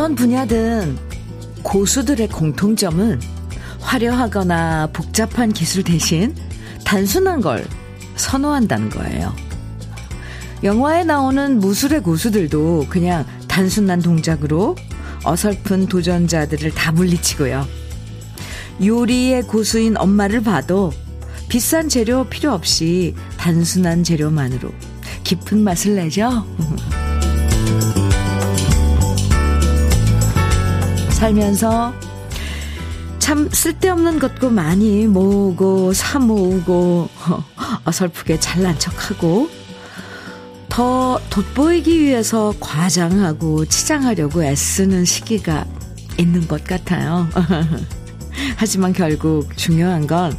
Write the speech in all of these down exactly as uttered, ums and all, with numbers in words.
어떤 분야든 고수들의 공통점은 화려하거나 복잡한 기술 대신 단순한 걸 선호한다는 거예요. 영화에 나오는 무술의 고수들도 그냥 단순한 동작으로 어설픈 도전자들을 다 물리치고요. 요리의 고수인 엄마를 봐도 비싼 재료 필요 없이 단순한 재료만으로 깊은 맛을 내죠. 살면서 참 쓸데없는 것도 많이 모으고 사모으고 어설프게 잘난 척하고 더 돋보이기 위해서 과장하고 치장하려고 애쓰는 시기가 있는 것 같아요. 하지만 결국 중요한 건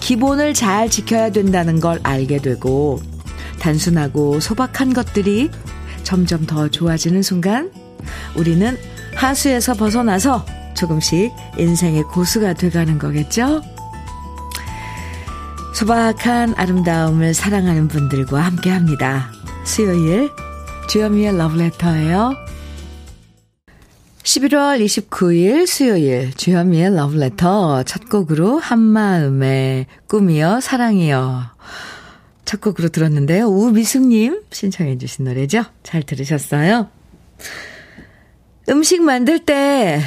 기본을 잘 지켜야 된다는 걸 알게 되고 단순하고 소박한 것들이 점점 더 좋아지는 순간 우리는 하수에서 벗어나서 조금씩 인생의 고수가 돼가는 거겠죠? 소박한 아름다움을 사랑하는 분들과 함께합니다. 수요일 주현미의 러브레터예요. 십일월 이십구일 수요일 주현미의 러브레터 첫 곡으로 한마음의 꿈이여 사랑이여 첫 곡으로 들었는데요. 우미숙님 신청해 주신 노래죠. 잘 들으셨어요? 음식 만들 때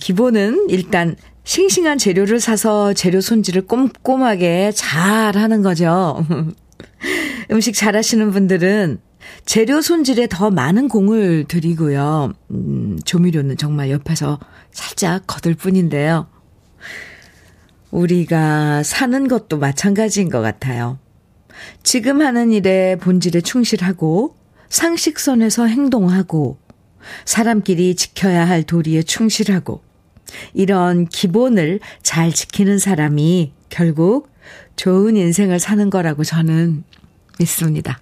기본은 일단 싱싱한 재료를 사서 재료 손질을 꼼꼼하게 잘 하는 거죠. 음식 잘하시는 분들은 재료 손질에 더 많은 공을 들이고요. 음, 조미료는 정말 옆에서 살짝 거들 뿐인데요. 우리가 사는 것도 마찬가지인 것 같아요. 지금 하는 일의 본질에 충실하고 상식선에서 행동하고 사람끼리 지켜야 할 도리에 충실하고 이런 기본을 잘 지키는 사람이 결국 좋은 인생을 사는 거라고 저는 믿습니다.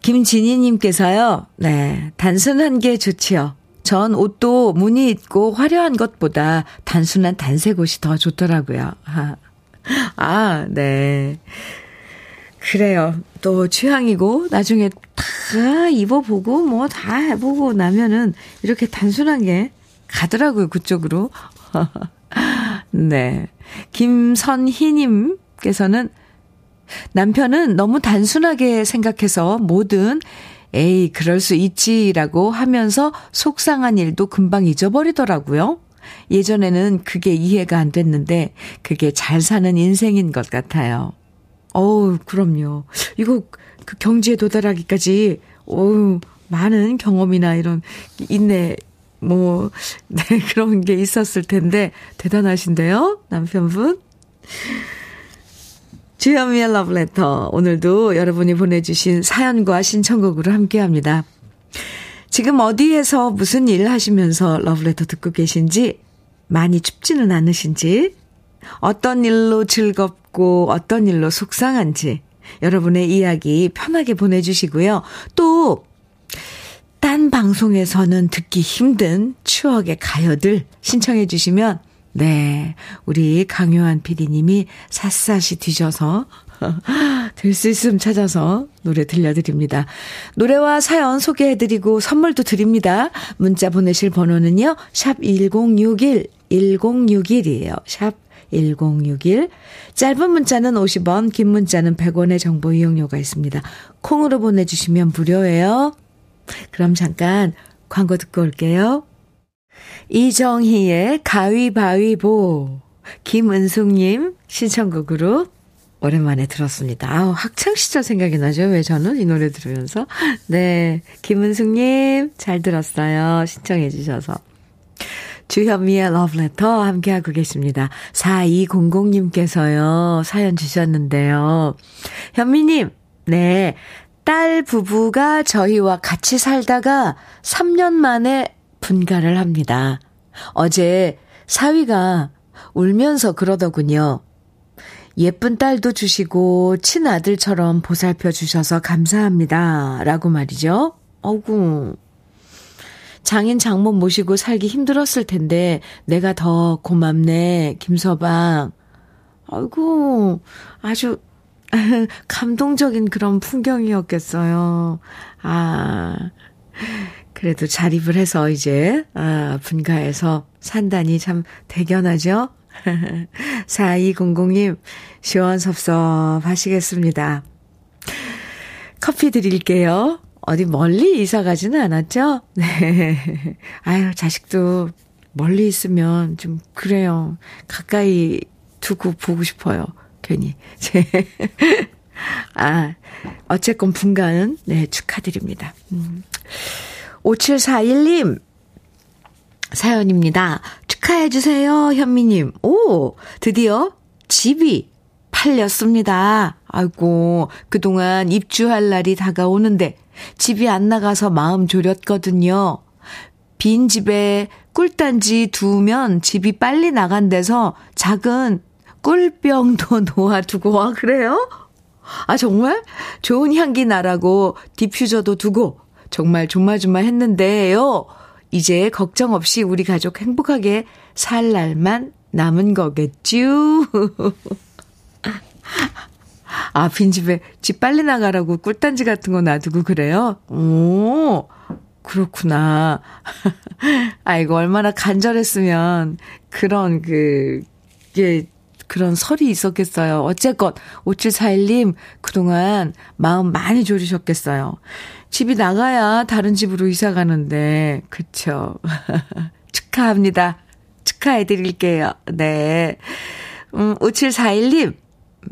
김진희님께서요. 네, 단순한 게 좋지요. 전 옷도 무늬 있고 화려한 것보다 단순한 단색 옷이 더 좋더라고요. 아, 아 네. 그래요. 또 취향이고 나중에 다 입어보고 뭐 다 해보고 나면은 이렇게 단순한 게 가더라고요. 그쪽으로. 네. 김선희님께서는 남편은 너무 단순하게 생각해서 뭐든 에이 그럴 수 있지라고 하면서 속상한 일도 금방 잊어버리더라고요. 예전에는 그게 이해가 안 됐는데 그게 잘 사는 인생인 것 같아요. 어우, 그럼요. 이거 그 경지에 도달하기까지 어우, 많은 경험이나 이런 인내 뭐 네, 그런 게 있었을 텐데 대단하신데요. 남편분. 주현미의 러브레터 오늘도 여러분이 보내주신 사연과 신청곡으로 함께합니다. 지금 어디에서 무슨 일 하시면서 러브레터 듣고 계신지 많이 춥지는 않으신지 어떤 일로 즐겁고 어떤 일로 속상한지 여러분의 이야기 편하게 보내주시고요. 또 딴 방송에서는 듣기 힘든 추억의 가요들 신청해 주시면 네, 우리 강요한 피디님이 샅샅이 뒤져서 될 수 있음 찾아서 노래 들려드립니다. 노래와 사연 소개해드리고 선물도 드립니다. 문자 보내실 번호는요. 샵 일공육일, 일공육일이에요. 샵 일공육일. 짧은 문자는 오십 원, 긴 문자는 백 원의 정보 이용료가 있습니다. 콩으로 보내주시면 무료예요. 그럼 잠깐 광고 듣고 올게요. 이정희의 가위바위보 김은숙님 신청곡으로 오랜만에 들었습니다. 아우, 학창시절 생각이 나죠. 왜 저는 이 노래 들으면서 네 김은숙님 잘 들었어요. 신청해 주셔서 주현미의 러브레터 함께하고 계십니다. 사이공공님께서요 사연 주셨는데요. 현미님 네 딸 부부가 저희와 같이 살다가 삼 년 만에 분가를 합니다. 어제 사위가 울면서 그러더군요. 예쁜 딸도 주시고 친아들처럼 보살펴 주셔서 감사합니다. 라고 말이죠. 어구. 장인 장모 모시고 살기 힘들었을 텐데 내가 더 고맙네. 김서방. 아이고 아주 감동적인 그런 풍경이었겠어요. 아... 그래도 자립을 해서 이제 아, 분가해서 산다니 참 대견하죠? 사이공공님 시원섭섭하시겠습니다. 커피 드릴게요. 어디 멀리 이사 가지는 않았죠? 네. 아유, 자식도 멀리 있으면 좀 그래요. 가까이 두고 보고 싶어요. 괜히. 제 아, 어쨌건 분가는 네, 축하드립니다. 음. 오칠사일님 사연입니다. 축하해주세요, 현미님. 오, 드디어 집이 팔렸습니다. 아이고, 그동안 입주할 날이 다가오는데 집이 안 나가서 마음 졸였거든요. 빈 집에 꿀단지 두면 집이 빨리 나간 데서 작은 꿀병도 놓아두고. 와, 그래요? 아, 정말? 좋은 향기 나라고 디퓨저도 두고 정말 조마조마 했는데요. 이제 걱정 없이 우리 가족 행복하게 살 날만 남은 거겠지요. 아, 빈집에 집 빨리 나가라고 꿀단지 같은 거 놔두고 그래요? 오, 그렇구나. 아이고, 얼마나 간절했으면 그런 그, 예, 그런 설이 있었겠어요. 어쨌건 오칠사일님 그동안 마음 많이 졸이셨겠어요. 집이 나가야 다른 집으로 이사 가는데, 그쵸. 축하합니다. 축하해드릴게요. 네. 음, 오칠사일님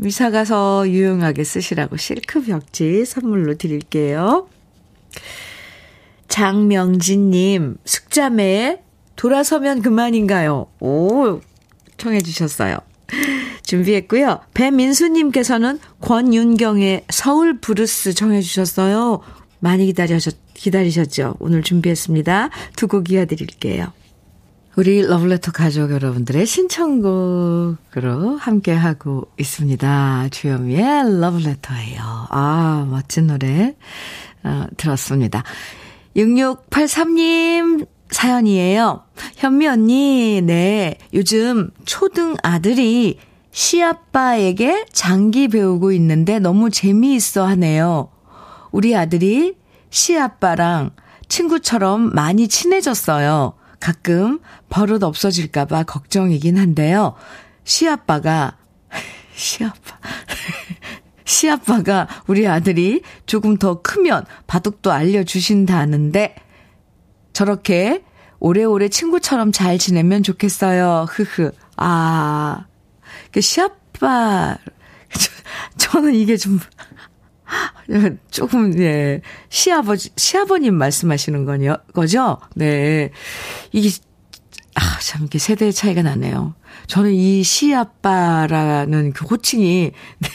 이사 가서 유용하게 쓰시라고 실크 벽지 선물로 드릴게요. 장명진님, 숙자매 돌아서면 그만인가요? 오, 청해 주셨어요. 준비했고요. 배민수님께서는 권윤경의 서울 브루스 청해 주셨어요. 많이 기다리셨, 기다리셨죠? 오늘 준비했습니다. 두 곡 이어드릴게요. 우리 러브레터 가족 여러분들의 신청곡으로 함께하고 있습니다. 주현미의 러브레터예요. 아, 멋진 노래 어, 들었습니다. 육육팔삼님 사연이에요. 현미 언니, 네, 요즘 초등 아들이 시아빠에게 장기 배우고 있는데 너무 재미있어 하네요. 우리 아들이 시아빠랑 친구처럼 많이 친해졌어요. 가끔 버릇 없어질까봐 걱정이긴 한데요. 시아빠가, 시아빠, 시아빠가 우리 아들이 조금 더 크면 바둑도 알려주신다는데 저렇게 오래오래 친구처럼 잘 지내면 좋겠어요. 흐흐. 아, 시아빠, 저는 이게 좀... 조금, 예, 시아버지, 시아버님 말씀하시는 거요, 거죠? 네. 이게, 아, 참, 이게 세대의 차이가 나네요. 저는 이 시아빠라는 그 호칭이, 네,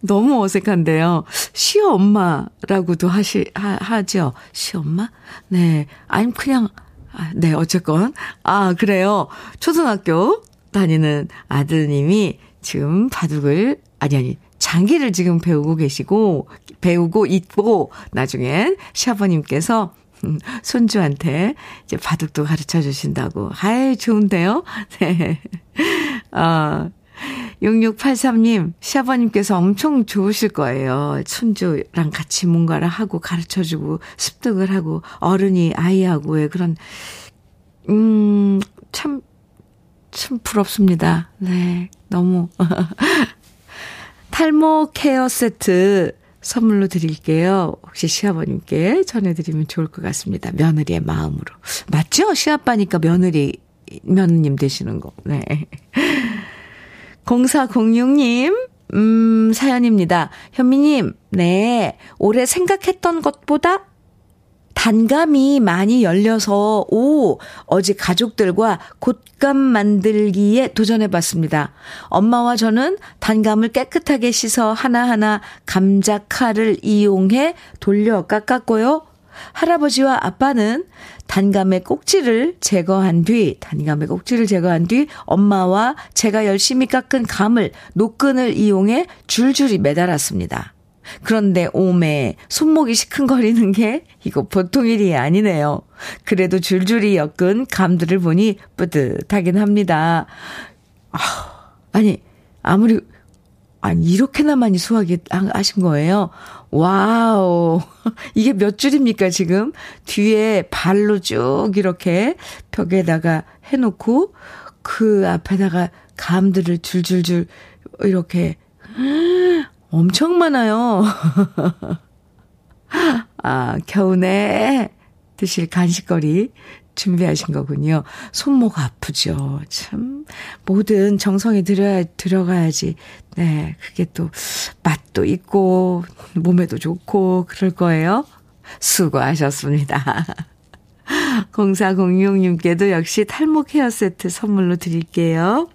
너무 어색한데요. 시엄마라고도 하시, 하, 하죠. 시엄마? 네. 아님, 그냥, 아, 네, 어쨌건. 아, 그래요. 초등학교 다니는 아드님이 지금 바둑을, 아니, 아니, 장기를 지금 배우고 계시고, 배우고 있고, 나중엔 시아버님께서 손주한테 이제 바둑도 가르쳐 주신다고. 아이, 좋은데요? 네. 어, 육육팔삼님, 시아버님께서 엄청 좋으실 거예요. 손주랑 같이 뭔가를 하고 가르쳐 주고, 습득을 하고, 어른이 아이하고의 그런, 음, 참, 참 부럽습니다. 네. 너무. 탈모 케어 세트 선물로 드릴게요. 혹시 시아버님께 전해드리면 좋을 것 같습니다. 며느리의 마음으로. 맞죠? 시아빠니까 며느리, 며느님 되시는 거. 네. 공사공육님, 음, 사연입니다. 현미님, 네. 올해 생각했던 것보다 단감이 많이 열려서, 오, 어제 가족들과 곶감 만들기에 도전해봤습니다. 엄마와 저는 단감을 깨끗하게 씻어 하나하나 감자 칼을 이용해 돌려 깎았고요. 할아버지와 아빠는 단감의 꼭지를 제거한 뒤, 단감의 꼭지를 제거한 뒤 엄마와 제가 열심히 깎은 감을 노끈을 이용해 줄줄이 매달았습니다. 그런데 오메, 손목이 시큰거리는 게 이거 보통 일이 아니네요. 그래도 줄줄이 엮은 감들을 보니 뿌듯하긴 합니다. 아, 아니 아무리 아니 이렇게나 많이 소화하신 거예요. 와우. 이게 몇 줄입니까 지금? 뒤에 발로 쭉 이렇게 벽에다가 해놓고 그 앞에다가 감들을 줄줄줄 이렇게 엄청 많아요. 아, 겨우내 드실 간식거리 준비하신 거군요. 손목 아프죠. 참 뭐든 정성이 들어야, 들어가야지. 네, 그게 또 맛도 있고 몸에도 좋고 그럴 거예요. 수고하셨습니다. 공사공육님께도 역시 탈모 헤어 세트 선물로 드릴게요.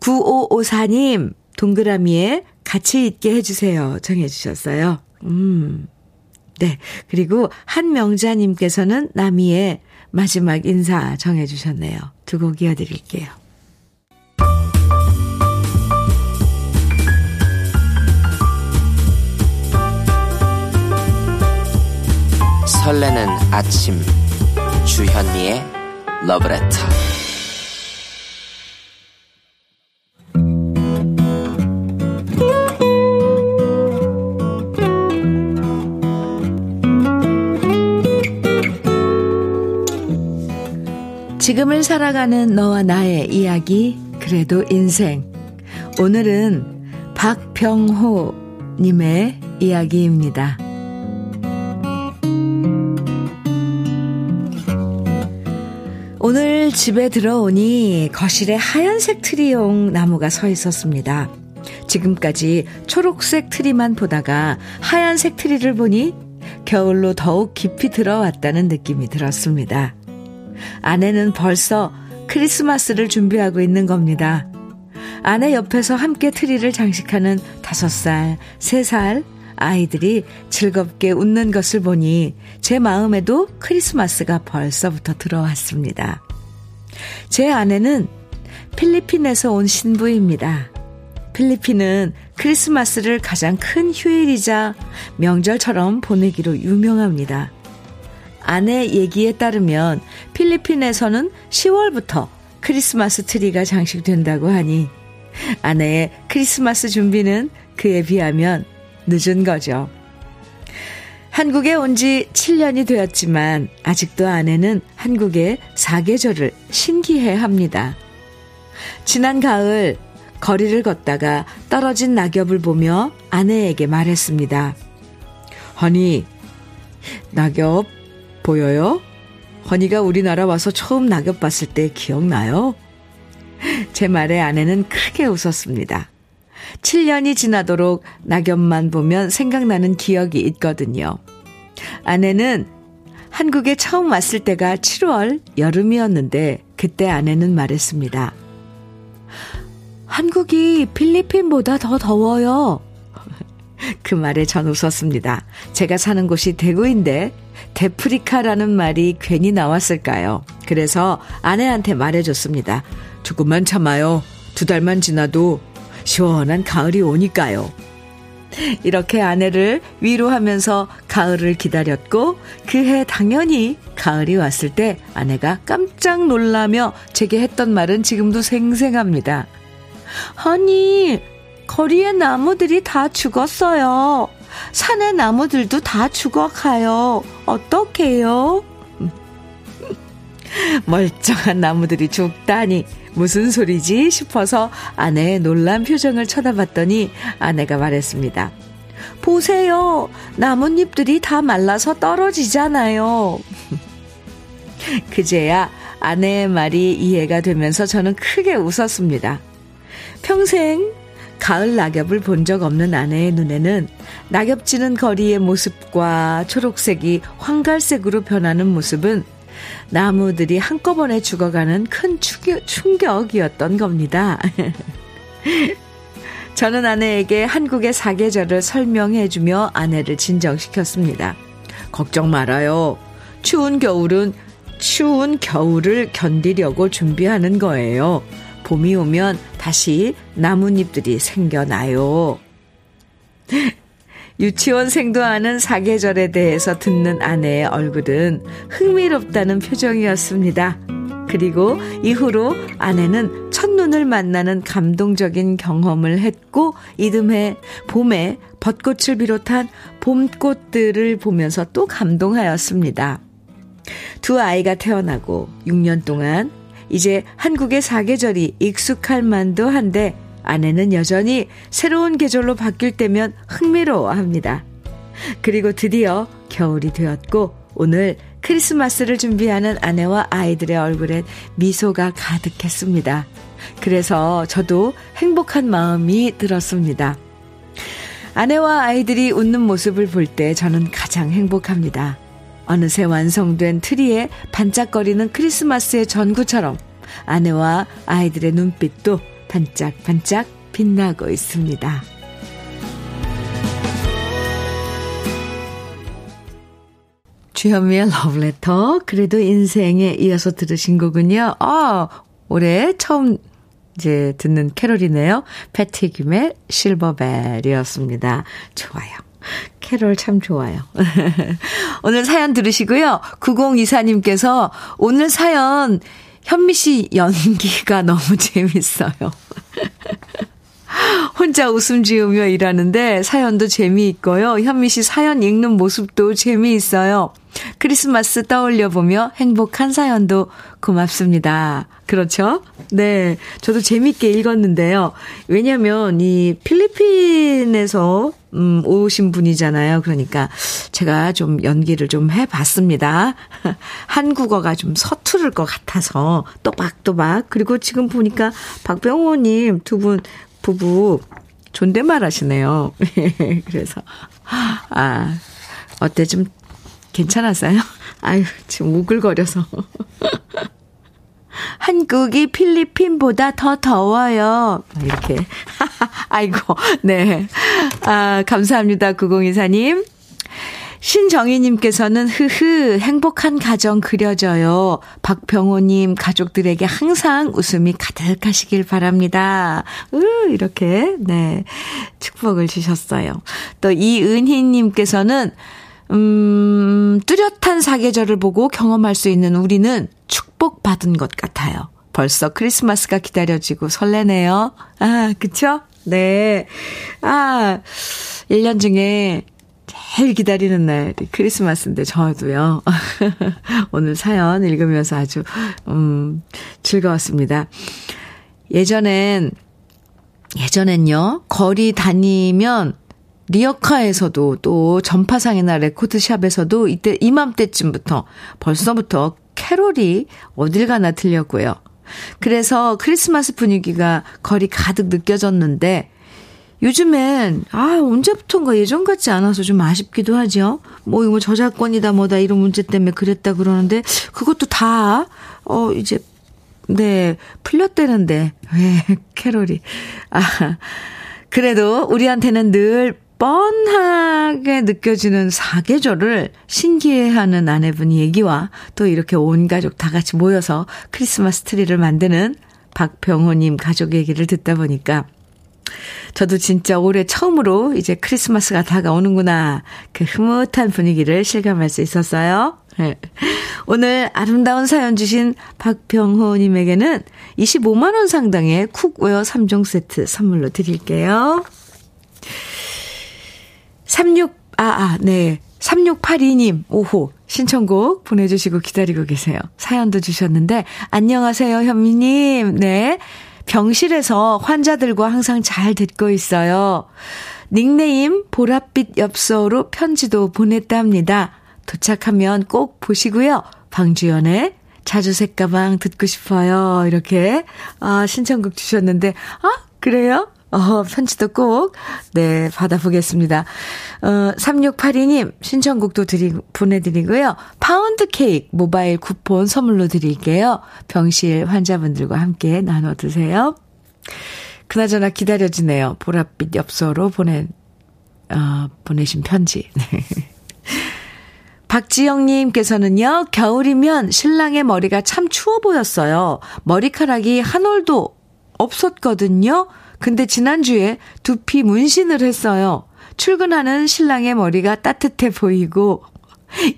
구오오사님 동그라미에 같이 있게 해주세요. 정해주셨어요. 음, 네. 그리고 한명자님께서는 남이의 마지막 인사 정해주셨네요. 두 곡 이어드릴게요. 설레는 아침 주현미의 러브레터. 지금을 살아가는 너와 나의 이야기, 그래도 인생. 오늘은 박병호 님의 이야기입니다. 오늘 집에 들어오니 거실에 하얀색 트리용 나무가 서 있었습니다. 지금까지 초록색 트리만 보다가 하얀색 트리를 보니 겨울로 더욱 깊이 들어왔다는 느낌이 들었습니다. 아내는 벌써 크리스마스를 준비하고 있는 겁니다. 아내 옆에서 함께 트리를 장식하는 다섯 살, 세 살 아이들이 즐겁게 웃는 것을 보니 제 마음에도 크리스마스가 벌써부터 들어왔습니다. 제 아내는 필리핀에서 온 신부입니다. 필리핀은 크리스마스를 가장 큰 휴일이자 명절처럼 보내기로 유명합니다. 아내 얘기에 따르면 필리핀에서는 시월부터 크리스마스 트리가 장식된다고 하니 아내의 크리스마스 준비는 그에 비하면 늦은 거죠. 한국에 온 지 칠 년이 되었지만 아직도 아내는 한국의 사계절을 신기해합니다. 지난 가을 거리를 걷다가 떨어진 낙엽을 보며 아내에게 말했습니다. 아니, 낙엽 보여요? 허니가 우리나라 와서 처음 낙엽 봤을 때 기억나요? 제 말에 아내는 크게 웃었습니다. 칠 년이 지나도록 낙엽만 보면 생각나는 기억이 있거든요. 아내는 한국에 처음 왔을 때가 칠월 여름이었는데 그때 아내는 말했습니다. 한국이 필리핀보다 더 더워요. 그 말에 전 웃었습니다. 제가 사는 곳이 대구인데 데프리카라는 말이 괜히 나왔을까요? 그래서 아내한테 말해줬습니다. 조금만 참아요. 두 달만 지나도 시원한 가을이 오니까요. 이렇게 아내를 위로하면서 가을을 기다렸고 그해 당연히 가을이 왔을 때 아내가 깜짝 놀라며 제게 했던 말은 지금도 생생합니다. 아니, 거리의 나무들이 다 죽었어요. 산의 나무들도 다 죽어가요. 어떡해요? 멀쩡한 나무들이 죽다니 무슨 소리지 싶어서 아내의 놀란 표정을 쳐다봤더니 아내가 말했습니다. 보세요. 나뭇잎들이 다 말라서 떨어지잖아요. 그제야 아내의 말이 이해가 되면서 저는 크게 웃었습니다. 평생 가을 낙엽을 본 적 없는 아내의 눈에는 낙엽지는 거리의 모습과 초록색이 황갈색으로 변하는 모습은 나무들이 한꺼번에 죽어가는 큰 충격이었던 겁니다. 저는 아내에게 한국의 사계절을 설명해주며 아내를 진정시켰습니다. 걱정 말아요. 추운 겨울은 추운 겨울을 견디려고 준비하는 거예요. 봄이 오면 다시 나뭇잎들이 생겨나요. 유치원생도 아는 사계절에 대해서 듣는 아내의 얼굴은 흥미롭다는 표정이었습니다. 그리고 이후로 아내는 첫눈을 만나는 감동적인 경험을 했고 이듬해 봄에 벚꽃을 비롯한 봄꽃들을 보면서 또 감동하였습니다. 두 아이가 태어나고 육 년 동안 이제 한국의 사계절이 익숙할 만도 한데 아내는 여전히 새로운 계절로 바뀔 때면 흥미로워합니다. 그리고 드디어 겨울이 되었고 오늘 크리스마스를 준비하는 아내와 아이들의 얼굴엔 미소가 가득했습니다. 그래서 저도 행복한 마음이 들었습니다. 아내와 아이들이 웃는 모습을 볼 때 저는 가장 행복합니다. 어느새 완성된 트리에 반짝거리는 크리스마스의 전구처럼 아내와 아이들의 눈빛도 반짝반짝 빛나고 있습니다. 주현미의 러브레터, 그래도 인생에 이어서 들으신 거군요. 아, 올해 처음 이제 듣는 캐롤이네요. 패티김의 실버벨이었습니다. 좋아요. 캐롤 참 좋아요. 오늘 사연 들으시고요. 구공이사님께서 오늘 사연 현미 씨 연기가 너무 재밌어요. 혼자 웃음 지으며 일하는데 사연도 재미있고요. 현미 씨 사연 읽는 모습도 재미있어요. 크리스마스 떠올려보며 행복한 사연도 고맙습니다. 그렇죠? 네, 저도 재미있게 읽었는데요. 왜냐하면 이 필리핀에서 음, 오신 분이잖아요. 그러니까 제가 좀 연기를 좀 해봤습니다. 한국어가 좀 서투를 것 같아서 또박또박. 그리고 지금 보니까 박병호님 두 분 부부 존댓말 하시네요. 그래서 아 어때 좀 괜찮았어요? 아유 지금 우글거려서. 한국이 필리핀보다 더 더워요. 이렇게. 아이고 네. 아 감사합니다 구공이사님. 신정희님께서는 흐흐 행복한 가정 그려져요. 박병호님 가족들에게 항상 웃음이 가득하시길 바랍니다. 으 이렇게 네 축복을 주셨어요. 또 이은희님께서는 음 뚜렷한 사계절을 보고 경험할 수 있는 우리는 축복받은 것 같아요. 벌써 크리스마스가 기다려지고 설레네요. 아 그쵸? 네. 아 일 년 중에 제일 기다리는 날이 크리스마스인데 저도요. 오늘 사연 읽으면서 아주 음, 즐거웠습니다. 예전엔 예전엔요 거리 다니면 리어카에서도 또 전파상이나 레코드샵에서도 이때 이맘때쯤부터 벌써부터 캐롤이 어딜 가나 들렸고요. 그래서 크리스마스 분위기가 거리 가득 느껴졌는데. 요즘엔 아 언제부턴가 예전 같지 않아서 좀 아쉽기도 하죠. 뭐 이거 저작권이다 뭐다 이런 문제 때문에 그랬다 그러는데 그것도 다 어 이제 네 풀렸대는데 왜 캐롤이 아 그래도 우리한테는 늘 뻔하게 느껴지는 사계절을 신기해하는 아내분 얘기와 또 이렇게 온 가족 다 같이 모여서 크리스마스 트리를 만드는 박병호님 가족 얘기를 듣다 보니까. 저도 진짜 올해 처음으로 이제 크리스마스가 다가오는구나 그 흐뭇한 분위기를 실감할 수 있었어요. 네. 오늘 아름다운 사연 주신 박병호님에게는 이십오만 원 상당의 쿡웨어 삼 종 세트 선물로 드릴게요. 삼십육, 아, 아, 네. 삼육팔이님 오호 신청곡 보내주시고 기다리고 계세요. 사연도 주셨는데 안녕하세요 현미님. 네. 병실에서 환자들과 항상 잘 듣고 있어요. 닉네임 보랏빛 엽서로 편지도 보냈답니다. 도착하면 꼭 보시고요. 방주연의 자주색 가방 듣고 싶어요. 이렇게 아, 신청곡 주셨는데 아 그래요? 어, 편지도 꼭 네 받아보겠습니다. 어, 삼육팔이님 신청곡도 드리, 보내드리고요. 파운드 케이크 모바일 쿠폰 선물로 드릴게요. 병실 환자분들과 함께 나눠드세요. 그나저나 기다려지네요. 보랏빛 엽서로 보내, 어, 보내신 편지. 네. 박지영님께서는요. 겨울이면 신랑의 머리가 참 추워 보였어요. 머리카락이 한 올도 없었거든요. 근데 지난주에 두피 문신을 했어요. 출근하는 신랑의 머리가 따뜻해 보이고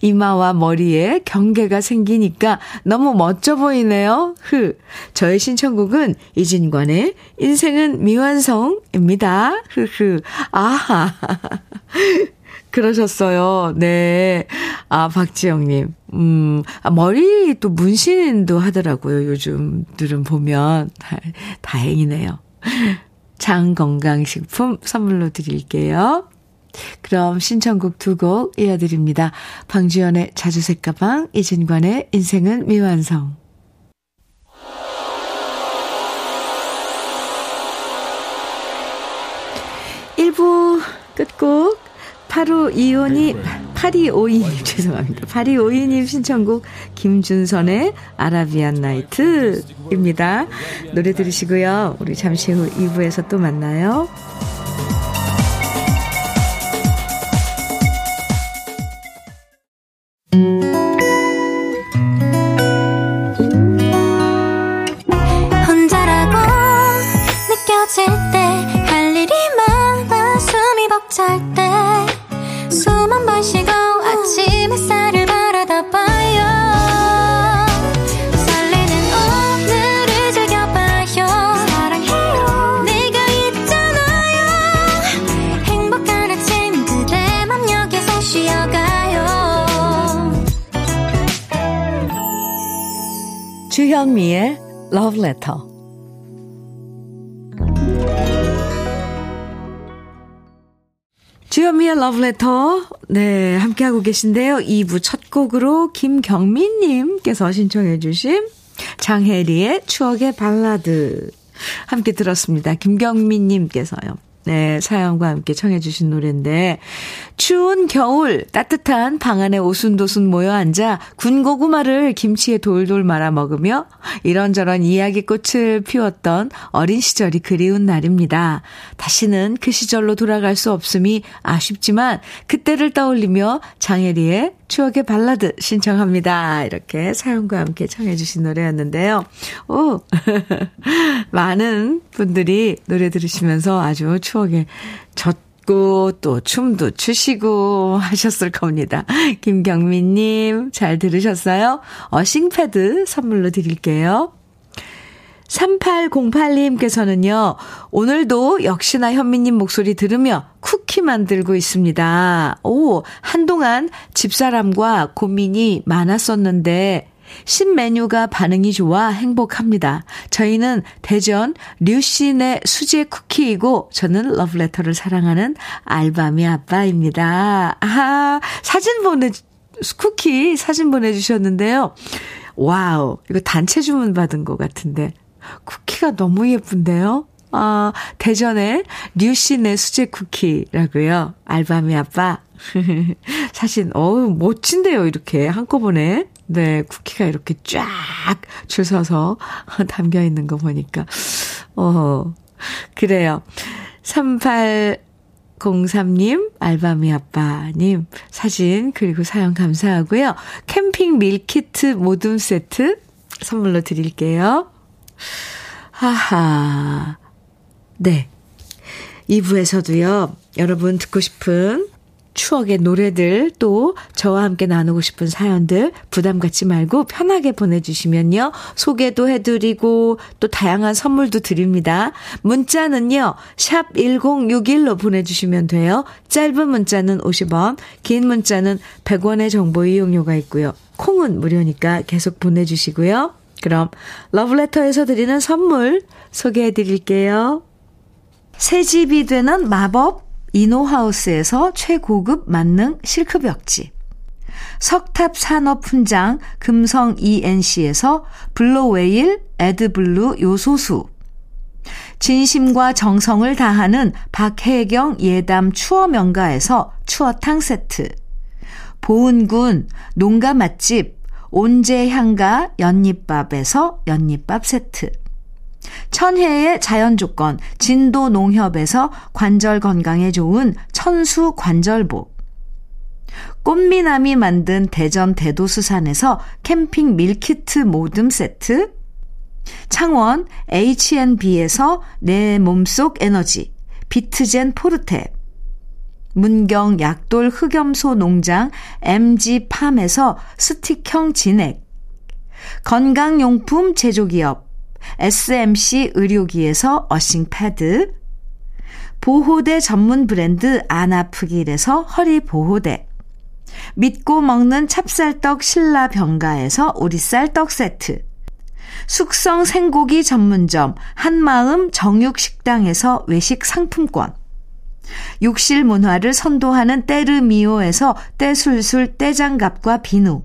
이마와 머리에 경계가 생기니까 너무 멋져 보이네요. 흐. 저의 신청곡은 이진관의 인생은 미완성입니다. 흐흐. 아하. 그러셨어요. 네. 아, 박지영님. 음, 아, 머리 또 문신도 하더라고요. 요즘들은 보면. 다, 다행이네요. 장건강식품 선물로 드릴게요. 그럼 신청곡 두 곡 이어드립니다. 방주연의 자주색 가방, 이진관의 인생은 미완성. 일 부 끝곡 팔오이오님, 팔이오이님, 죄송합니다. 팔이오이님 신청곡 김준선의 아라비안 나이트입니다. 노래 들으시고요. 우리 잠시 후 이 부에서 또 만나요. 주현미의 러브레터. 주현미의 러브레터. 네, 함께하고 계신데요. 이 부 첫 곡으로 김경민님께서 신청해 주신 장혜리의 추억의 발라드 함께 들었습니다. 김경민님께서요. 네, 사연과 함께 청해 주신 노래인데, 추운 겨울 따뜻한 방 안에 오순도순 모여 앉아 군고구마를 김치에 돌돌 말아 먹으며 이런저런 이야기꽃을 피웠던 어린 시절이 그리운 날입니다. 다시는 그 시절로 돌아갈 수 없음이 아쉽지만 그때를 떠올리며 장혜리의 추억의 발라드 신청합니다. 이렇게 사연과 함께 청해 주신 노래였는데요. 오, 많은 분들이 노래 들으시면서 아주 추억에 젖고 또 춤도 추시고 하셨을 겁니다. 김경민님 잘 들으셨어요? 어싱패드 선물로 드릴게요. 삼팔공팔님께서는요. 오늘도 역시나 현미님 목소리 들으며 쿠키 만들고 있습니다. 오, 한동안 집사람과 고민이 많았었는데 신메뉴가 반응이 좋아 행복합니다. 저희는 대전 류신의 수제 쿠키이고 저는 러브레터를 사랑하는 알바미 아빠입니다. 아하, 사진 보내 쿠키 사진 보내주셨는데요. 와우, 이거 단체 주문 받은 것 같은데 쿠키가 너무 예쁜데요. 아, 대전의 류신의 수제 쿠키라고요. 알바미 아빠. 사실 어우 멋진데요. 이렇게 한꺼번에. 네, 쿠키가 이렇게 쫙 줄 서서 담겨 있는 거 보니까. 어, 그래요. 삼팔공삼님, 알바미 아빠님, 사진, 그리고 사연 감사하고요. 캠핑 밀키트 모둠 세트 선물로 드릴게요. 하하. 네. 이 부에서도요, 여러분 듣고 싶은 추억의 노래들 또 저와 함께 나누고 싶은 사연들 부담 갖지 말고 편하게 보내주시면요. 소개도 해드리고 또 다양한 선물도 드립니다. 문자는요. 샵 일공육일로 보내주시면 돼요. 짧은 문자는 오십 원, 긴 문자는 백 원의 정보 이용료가 있고요. 콩은 무료니까 계속 보내주시고요. 그럼 러브레터에서 드리는 선물 소개해드릴게요. 새집이 되는 마법 이노하우스에서 최고급 만능 실크벽지, 석탑산업훈장 금성 이엔씨에서 블루웨일 에드블루 요소수, 진심과 정성을 다하는 박혜경 예담 추어명가에서 추어탕 세트, 보은군 농가 맛집 온재향가 연잎밥에서 연잎밥 세트, 천혜의 자연조건 진도농협에서 관절 건강에 좋은 천수관절보, 꽃미남이 만든 대전 대도수산에서 캠핑 밀키트 모듬 세트, 창원 에이치앤비에서 내 몸속 에너지 비트젠 포르테, 문경 약돌 흑염소 농장 엠지팜에서 스틱형 진액, 건강용품 제조기업 에스엠씨 의료기에서 어싱 패드, 보호대 전문 브랜드 안아프길에서 허리보호대, 믿고 먹는 찹쌀떡 신라병가에서 오리쌀떡 세트, 숙성 생고기 전문점 한마음 정육식당에서 외식 상품권, 욕실 문화를 선도하는 때르미오에서 때술술 때장갑과 비누,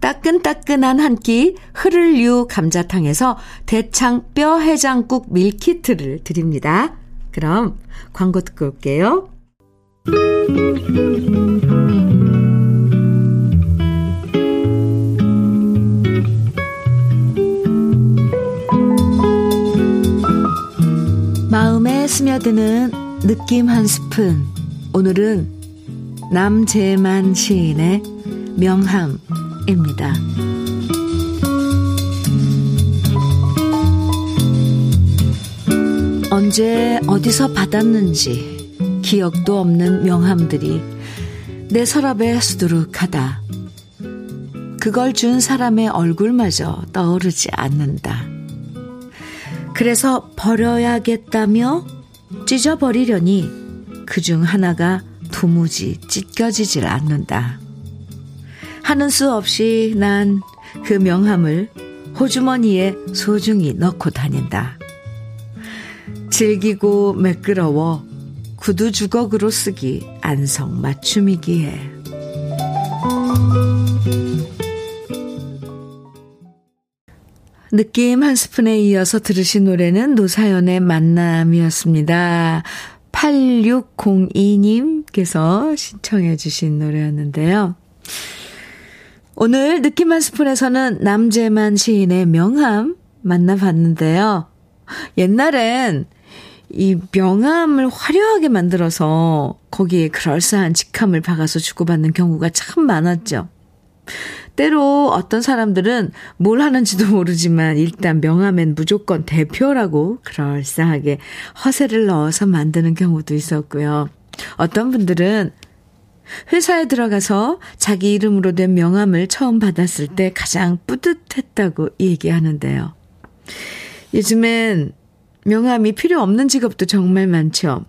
따끈따끈한 한 끼 흐를유 감자탕에서 대창 뼈 해장국 밀키트를 드립니다. 그럼 광고 듣고 올게요. 마음에 스며드는 느낌 한 스푼. 오늘은 남재만 시인의 명함입니다. 언제 어디서 받았는지 기억도 없는 명함들이 내 서랍에 수두룩하다. 그걸 준 사람의 얼굴마저 떠오르지 않는다. 그래서 버려야겠다며 찢어버리려니 그중 하나가 도무지 찢겨지질 않는다. 하는 수 없이 난 그 명함을 호주머니에 소중히 넣고 다닌다. 질기고 매끄러워 구두 주걱으로 쓰기 안성맞춤이기에. 느낌 한 스푼에 이어서 들으신 노래는 노사연의 만남이었습니다. 팔육공이 님께서 신청해 주신 노래였는데요. 오늘 느낌 한 스푼에서는 남재만 시인의 명함 만나봤는데요. 옛날엔 이 명함을 화려하게 만들어서 거기에 그럴싸한 직함을 박아서 주고받는 경우가 참 많았죠. 때로 어떤 사람들은 뭘 하는지도 모르지만 일단 명함엔 무조건 대표라고 그럴싸하게 허세를 넣어서 만드는 경우도 있었고요. 어떤 분들은 회사에 들어가서 자기 이름으로 된 명함을 처음 받았을 때 가장 뿌듯했다고 얘기하는데요. 요즘엔 명함이 필요 없는 직업도 정말 많죠.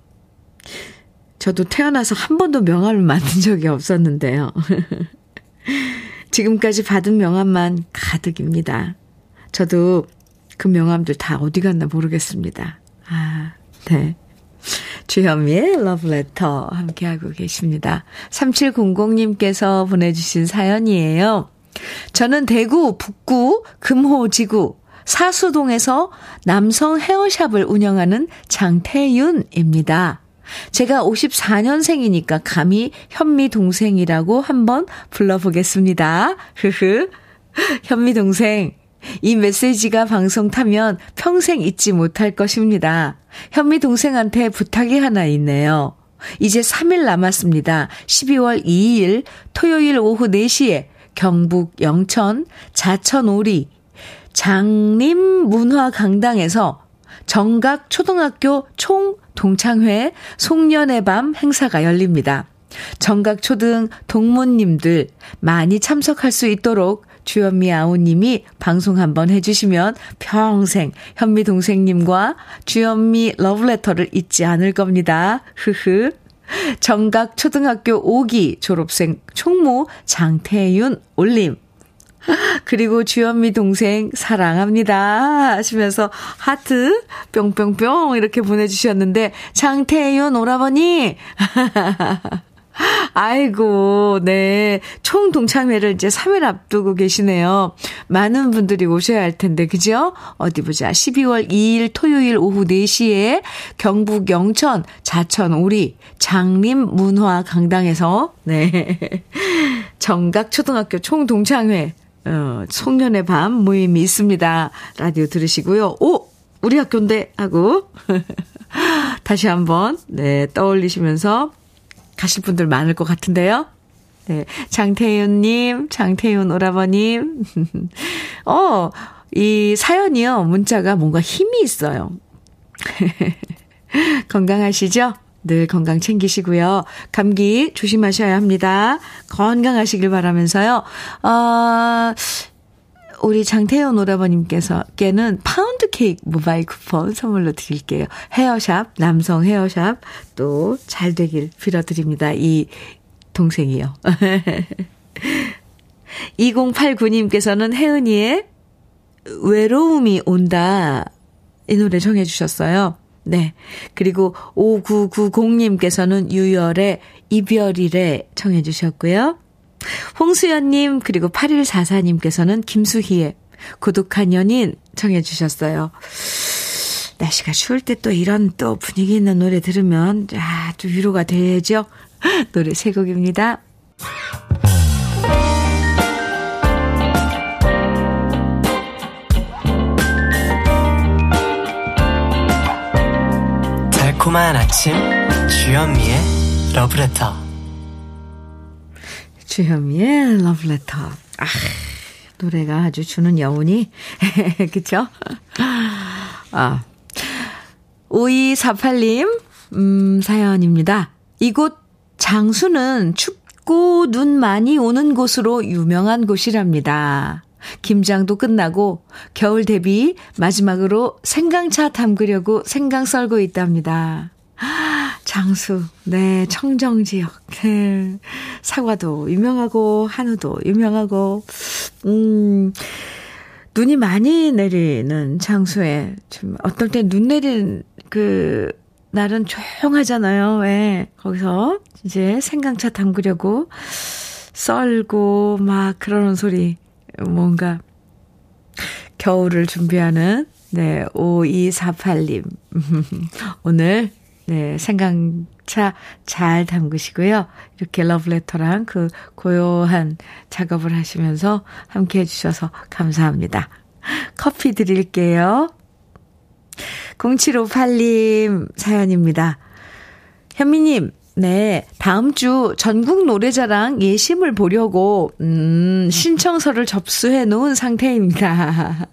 저도 태어나서 한 번도 명함을 만든 적이 없었는데요. 지금까지 받은 명함만 가득입니다. 저도 그 명함들 다 어디 갔나 모르겠습니다. 아, 네. 주현미의 러브레터 함께하고 계십니다. 삼칠공공 님께서 보내주신 사연이에요. 저는 대구 북구 금호지구 사수동에서 남성 헤어샵을 운영하는 장태윤입니다. 제가 오십사 년생이니까 감히 현미 동생이라고 한번 불러보겠습니다. 흐흐. 현미 동생, 이 메시지가 방송 타면 평생 잊지 못할 것입니다. 현미 동생한테 부탁이 하나 있네요. 이제 삼 일 남았습니다. 십이월 이일 토요일 오후 네 시에 경북 영천 자천오리 장림문화강당에서 정각초등학교 총 동창회 송년의 밤 행사가 열립니다. 정각초등 동문님들 많이 참석할 수 있도록 주현미 아우님이 방송 한번 해주시면 평생 현미 동생님과 주현미 러브레터를 잊지 않을 겁니다. 흐흐. 정각초등학교 오 기 졸업생 총무 장태윤 올림. 그리고 주현미 동생 사랑합니다 하시면서 하트 뿅뿅뿅 이렇게 보내주셨는데, 장태윤 오라버니 아이고, 네. 총 동창회를 이제 삼 일 앞두고 계시네요. 많은 분들이 오셔야 할 텐데, 그죠? 어디 보자. 십이월 이일 토요일 오후 네 시에 경북 영천 자천 오리 장림 문화 강당에서, 네. 정각초등학교 총 동창회, 어, 송년의 밤 모임이 있습니다. 라디오 들으시고요. 오! 우리 학교인데? 하고. 다시 한번, 네, 떠올리시면서 가실 분들 많을 것 같은데요. 네, 장태윤님, 장태윤 오라버님. 어, 이 사연이요. 문자가 뭔가 힘이 있어요. 건강하시죠? 늘 건강 챙기시고요. 감기 조심하셔야 합니다. 건강하시길 바라면서요. 어, 우리 장태현 오라버님께서께는 파운드 케이크 모바일 쿠폰 선물로 드릴게요. 헤어샵, 남성 헤어샵 또 잘 되길 빌어드립니다. 이 동생이요. 이공팔구 님께서는 혜은이의 외로움이 온다 이 노래 정해 주셨어요. 네. 그리고 오구구공 님께서는 유열의 이별이래 청해 주셨고요. 홍수연님 그리고 팔일사사 님께서는 김수희의 고독한 연인 청해 주셨어요. 날씨가 추울 때 또 이런 또 분위기 있는 노래 들으면 아, 좀 위로가 되죠. 노래 세 곡입니다. 달콤한 아침 주현미의 러브레터. 주현미의 러브레터. 아, 노래가 아주 주는 여운이 그쵸? 아, 오이사팔 님 음, 사연입니다. 이곳 장수는 춥고 눈 많이 오는 곳으로 유명한 곳이랍니다. 김장도 끝나고 겨울 대비 마지막으로 생강차 담그려고 생강 썰고 있답니다. 장수, 네, 청정지역. 네. 사과도 유명하고, 한우도 유명하고, 음, 눈이 많이 내리는 장수에, 좀, 어떨 때 눈 내린 그, 날은 조용하잖아요. 예. 네. 거기서 이제 생강차 담그려고 썰고, 막 그러는 소리. 뭔가, 겨울을 준비하는, 네, 오이사팔 님. 오늘, 네, 생강차 잘 담그시고요. 이렇게 러브레터랑 그 고요한 작업을 하시면서 함께 해주셔서 감사합니다. 커피 드릴게요. 공칠오팔 님 사연입니다. 현미님, 네, 다음 주 전국 노래자랑 예심을 보려고, 음, 신청서를 접수해 놓은 상태입니다.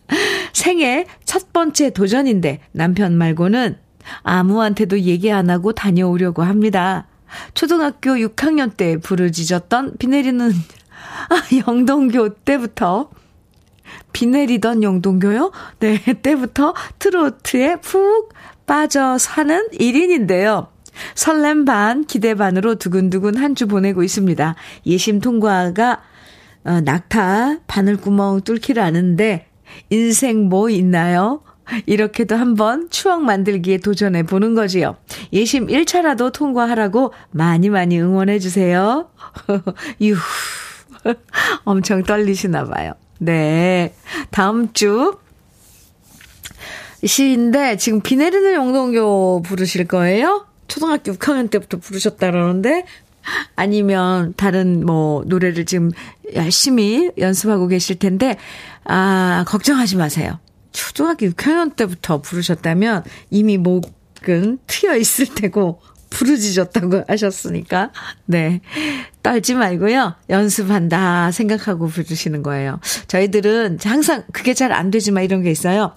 생애 첫 번째 도전인데 남편 말고는 아무한테도 얘기 안 하고 다녀오려고 합니다. 초등학교 육 학년 때 부르짖었던 비 내리는 아, 영동교 때부터 비 내리던 영동교요? 네, 때부터 트로트에 푹 빠져 사는 일 인인데요. 설렘 반, 기대 반으로 두근두근 한 주 보내고 있습니다. 예심 통과가 어, 낙타, 바늘구멍 뚫기를 아는데 인생 뭐 있나요? 이렇게도 한번 추억 만들기에 도전해 보는 거지요. 예심 일 차라도 통과하라고 많이 많이 응원해 주세요. 유후. 엄청 떨리시나 봐요. 네. 다음 주 시인데 지금 비 내리는 영동교 부르실 거예요? 초등학교 육 학년 때부터 부르셨다 그러는데 아니면 다른 뭐 노래를 지금 열심히 연습하고 계실 텐데 아, 걱정하지 마세요. 초등학교 육 학년 때부터 부르셨다면 이미 목은 트여 있을 테고 부르짖었다고 하셨으니까 네 떨지 말고요. 연습한다 생각하고 부르시는 거예요. 저희들은 항상 그게 잘 안 되지만 이런 게 있어요.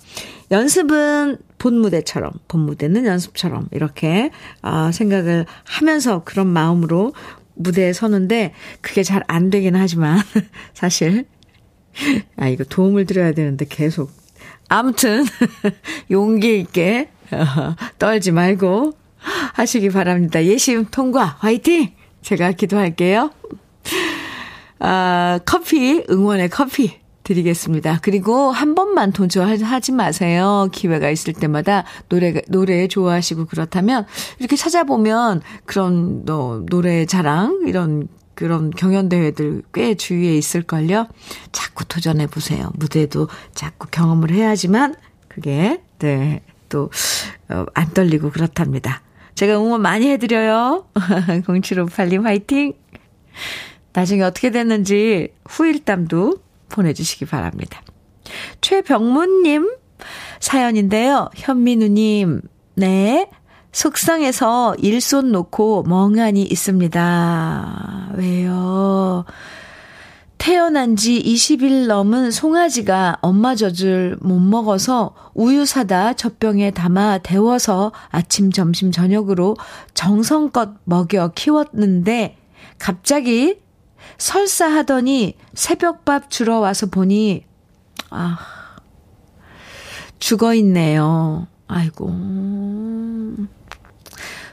연습은 본 무대처럼 본 무대는 연습처럼 이렇게 아, 생각을 하면서 그런 마음으로 무대에 서는데 그게 잘 안 되긴 하지만 사실 아 이거 도움을 드려야 되는데 계속 아무튼 용기 있게 떨지 말고 하시기 바랍니다. 예심 통과 화이팅! 제가 기도할게요. 아, 커피 응원의 커피 드리겠습니다. 그리고 한 번만 도전하지 마세요. 기회가 있을 때마다 노래, 노래 좋아하시고 그렇다면 이렇게 찾아보면 그런 노래 자랑 이런 그런 경연대회들 꽤 주위에 있을걸요. 자꾸 도전해보세요. 무대도 자꾸 경험을 해야지만 그게 네, 또 안 떨리고 그렇답니다. 제가 응원 많이 해드려요. 공칠오팔 님 화이팅! 나중에 어떻게 됐는지 후일담도 보내주시기 바랍니다. 최병문님 사연인데요. 현민우님, 네. 속상해서 일손 놓고 멍하니 있습니다. 왜요? 태어난 지 이십 일 넘은 송아지가 엄마 젖을 못 먹어서 우유 사다 젖병에 담아 데워서 아침, 점심, 저녁으로 정성껏 먹여 키웠는데 갑자기 설사하더니 새벽밥 주러 와서 보니 아 죽어있네요. 아이고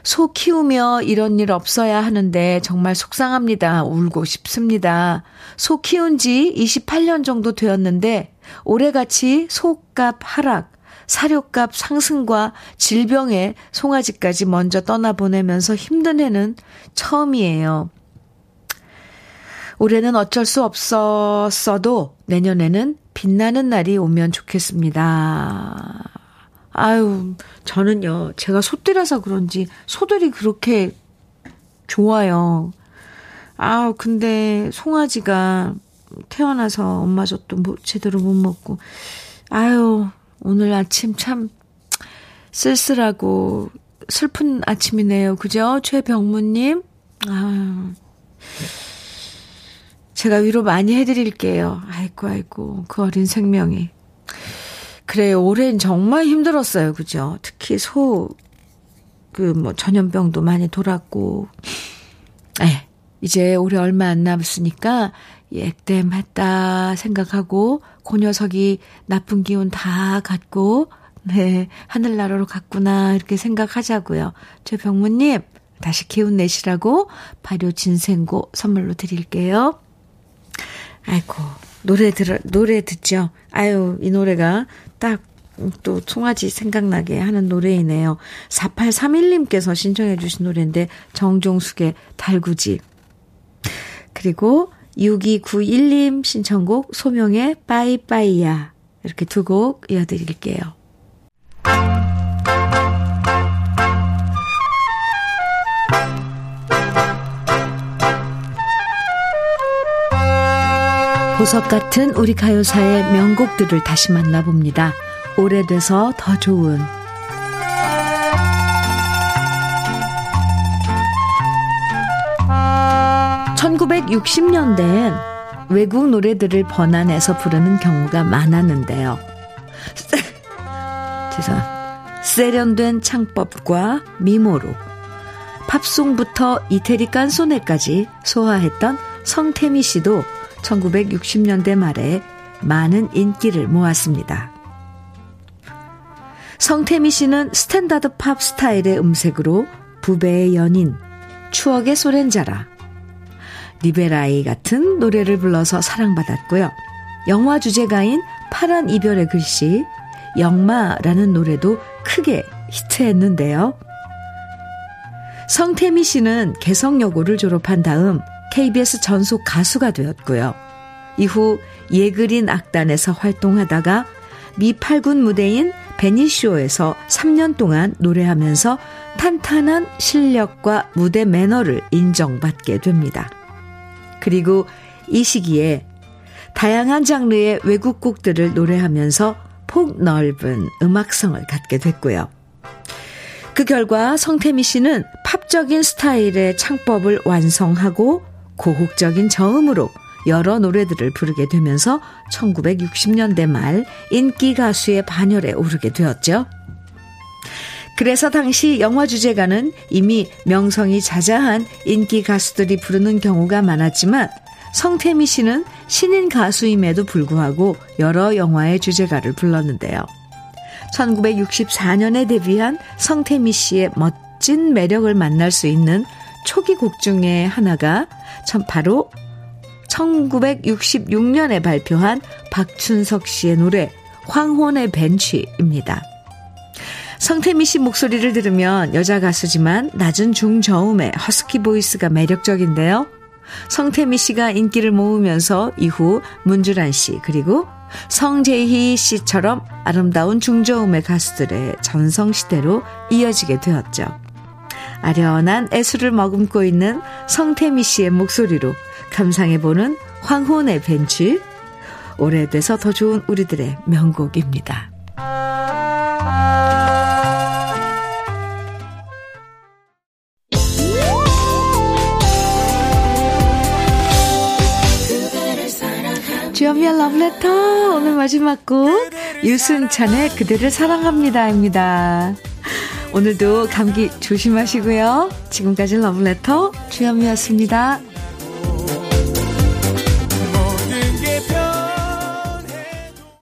소 키우며 이런 일 없어야 하는데 정말 속상합니다. 울고 싶습니다. 소 키운 지 이십팔 년 정도 되었는데 올해같이 소값 하락, 사료값 상승과 질병에 송아지까지 먼저 떠나보내면서 힘든 해는 처음이에요. 올해는 어쩔 수 없었어도 내년에는 빛나는 날이 오면 좋겠습니다. 아유, 저는요, 제가 소띠라서 그런지 소들이 그렇게 좋아요. 아, 근데 송아지가 태어나서 엄마 젖도 제대로 못 먹고, 아유, 오늘 아침 참 쓸쓸하고 슬픈 아침이네요. 그죠? 최병문님? 아유. 제가 위로 많이 해드릴게요. 아이고 아이고 그 어린 생명이. 그래요. 올해는 정말 힘들었어요. 그죠? 특히 소 그 뭐 전염병도 많이 돌았고. 에, 이제 올해 얼마 안 남았으니까 액땜했다 생각하고 그 녀석이 나쁜 기운 다 갖고 네, 하늘나라로 갔구나 이렇게 생각하자고요. 최병무님 다시 기운 내시라고 발효 진생고 선물로 드릴게요. 아이고, 노래 들, 노래 듣죠? 아유, 이 노래가 딱 또 송아지 생각나게 하는 노래이네요. 사팔삼일 님께서 신청해주신 노래인데, 정종숙의 달구지. 그리고 육이구일 님 신청곡 소명의 빠이빠이야. 이렇게 두 곡 이어드릴게요. 보석 같은 우리 가요사의 명곡들을 다시 만나봅니다. 오래돼서 더 좋은. 천구백육십 년대엔 외국 노래들을 번안해서 부르는 경우가 많았는데요. 죄송합니다. 세련된 창법과 미모로 팝송부터 이태리 깐소네까지 소화했던 성태미 씨도 천구백육십 년대 말에 많은 인기를 모았습니다. 성태미 씨는 스탠다드 팝 스타일의 음색으로 부배의 연인, 추억의 소렌자라, 리베라이 같은 노래를 불러서 사랑받았고요. 영화 주제가인 파란 이별의 글씨, 역마라는 노래도 크게 히트했는데요. 성태미 씨는 개성여고를 졸업한 다음 케이비에스 전속 가수가 되었고요. 이후 예그린 악단에서 활동하다가 미 팔 군 무대인 베니쇼에서 삼 년 동안 노래하면서 탄탄한 실력과 무대 매너를 인정받게 됩니다. 그리고 이 시기에 다양한 장르의 외국곡들을 노래하면서 폭넓은 음악성을 갖게 됐고요. 그 결과 성태미 씨는 팝적인 스타일의 창법을 완성하고 고혹적인 저음으로 여러 노래들을 부르게 되면서 천구백육십 년대 말 인기 가수의 반열에 오르게 되었죠. 그래서 당시 영화 주제가는 이미 명성이 자자한 인기 가수들이 부르는 경우가 많았지만 성태미 씨는 신인 가수임에도 불구하고 여러 영화의 주제가를 불렀는데요. 천구백육십사 년에 데뷔한 성태미 씨의 멋진 매력을 만날 수 있는 초기 곡 중에 하나가 참 바로 천구백육십육 년에 발표한 박춘석 씨의 노래 황혼의 벤치입니다. 성태미 씨 목소리를 들으면 여자 가수지만 낮은 중저음의 허스키 보이스가 매력적인데요. 성태미 씨가 인기를 모으면서 이후 문주란 씨 그리고 성재희 씨처럼 아름다운 중저음의 가수들의 전성시대로 이어지게 되었죠. 아련한 애수를 머금고 있는 성태미 씨의 목소리로 감상해보는 황혼의 벤치, 오래돼서 더 좋은 우리들의 명곡입니다. 주현미의 러브레터 오늘 마지막 곡 유승찬의 그대를 사랑합니다입니다. 오늘도 감기 조심하시고요. 지금까지 러브레터 주현미였습니다.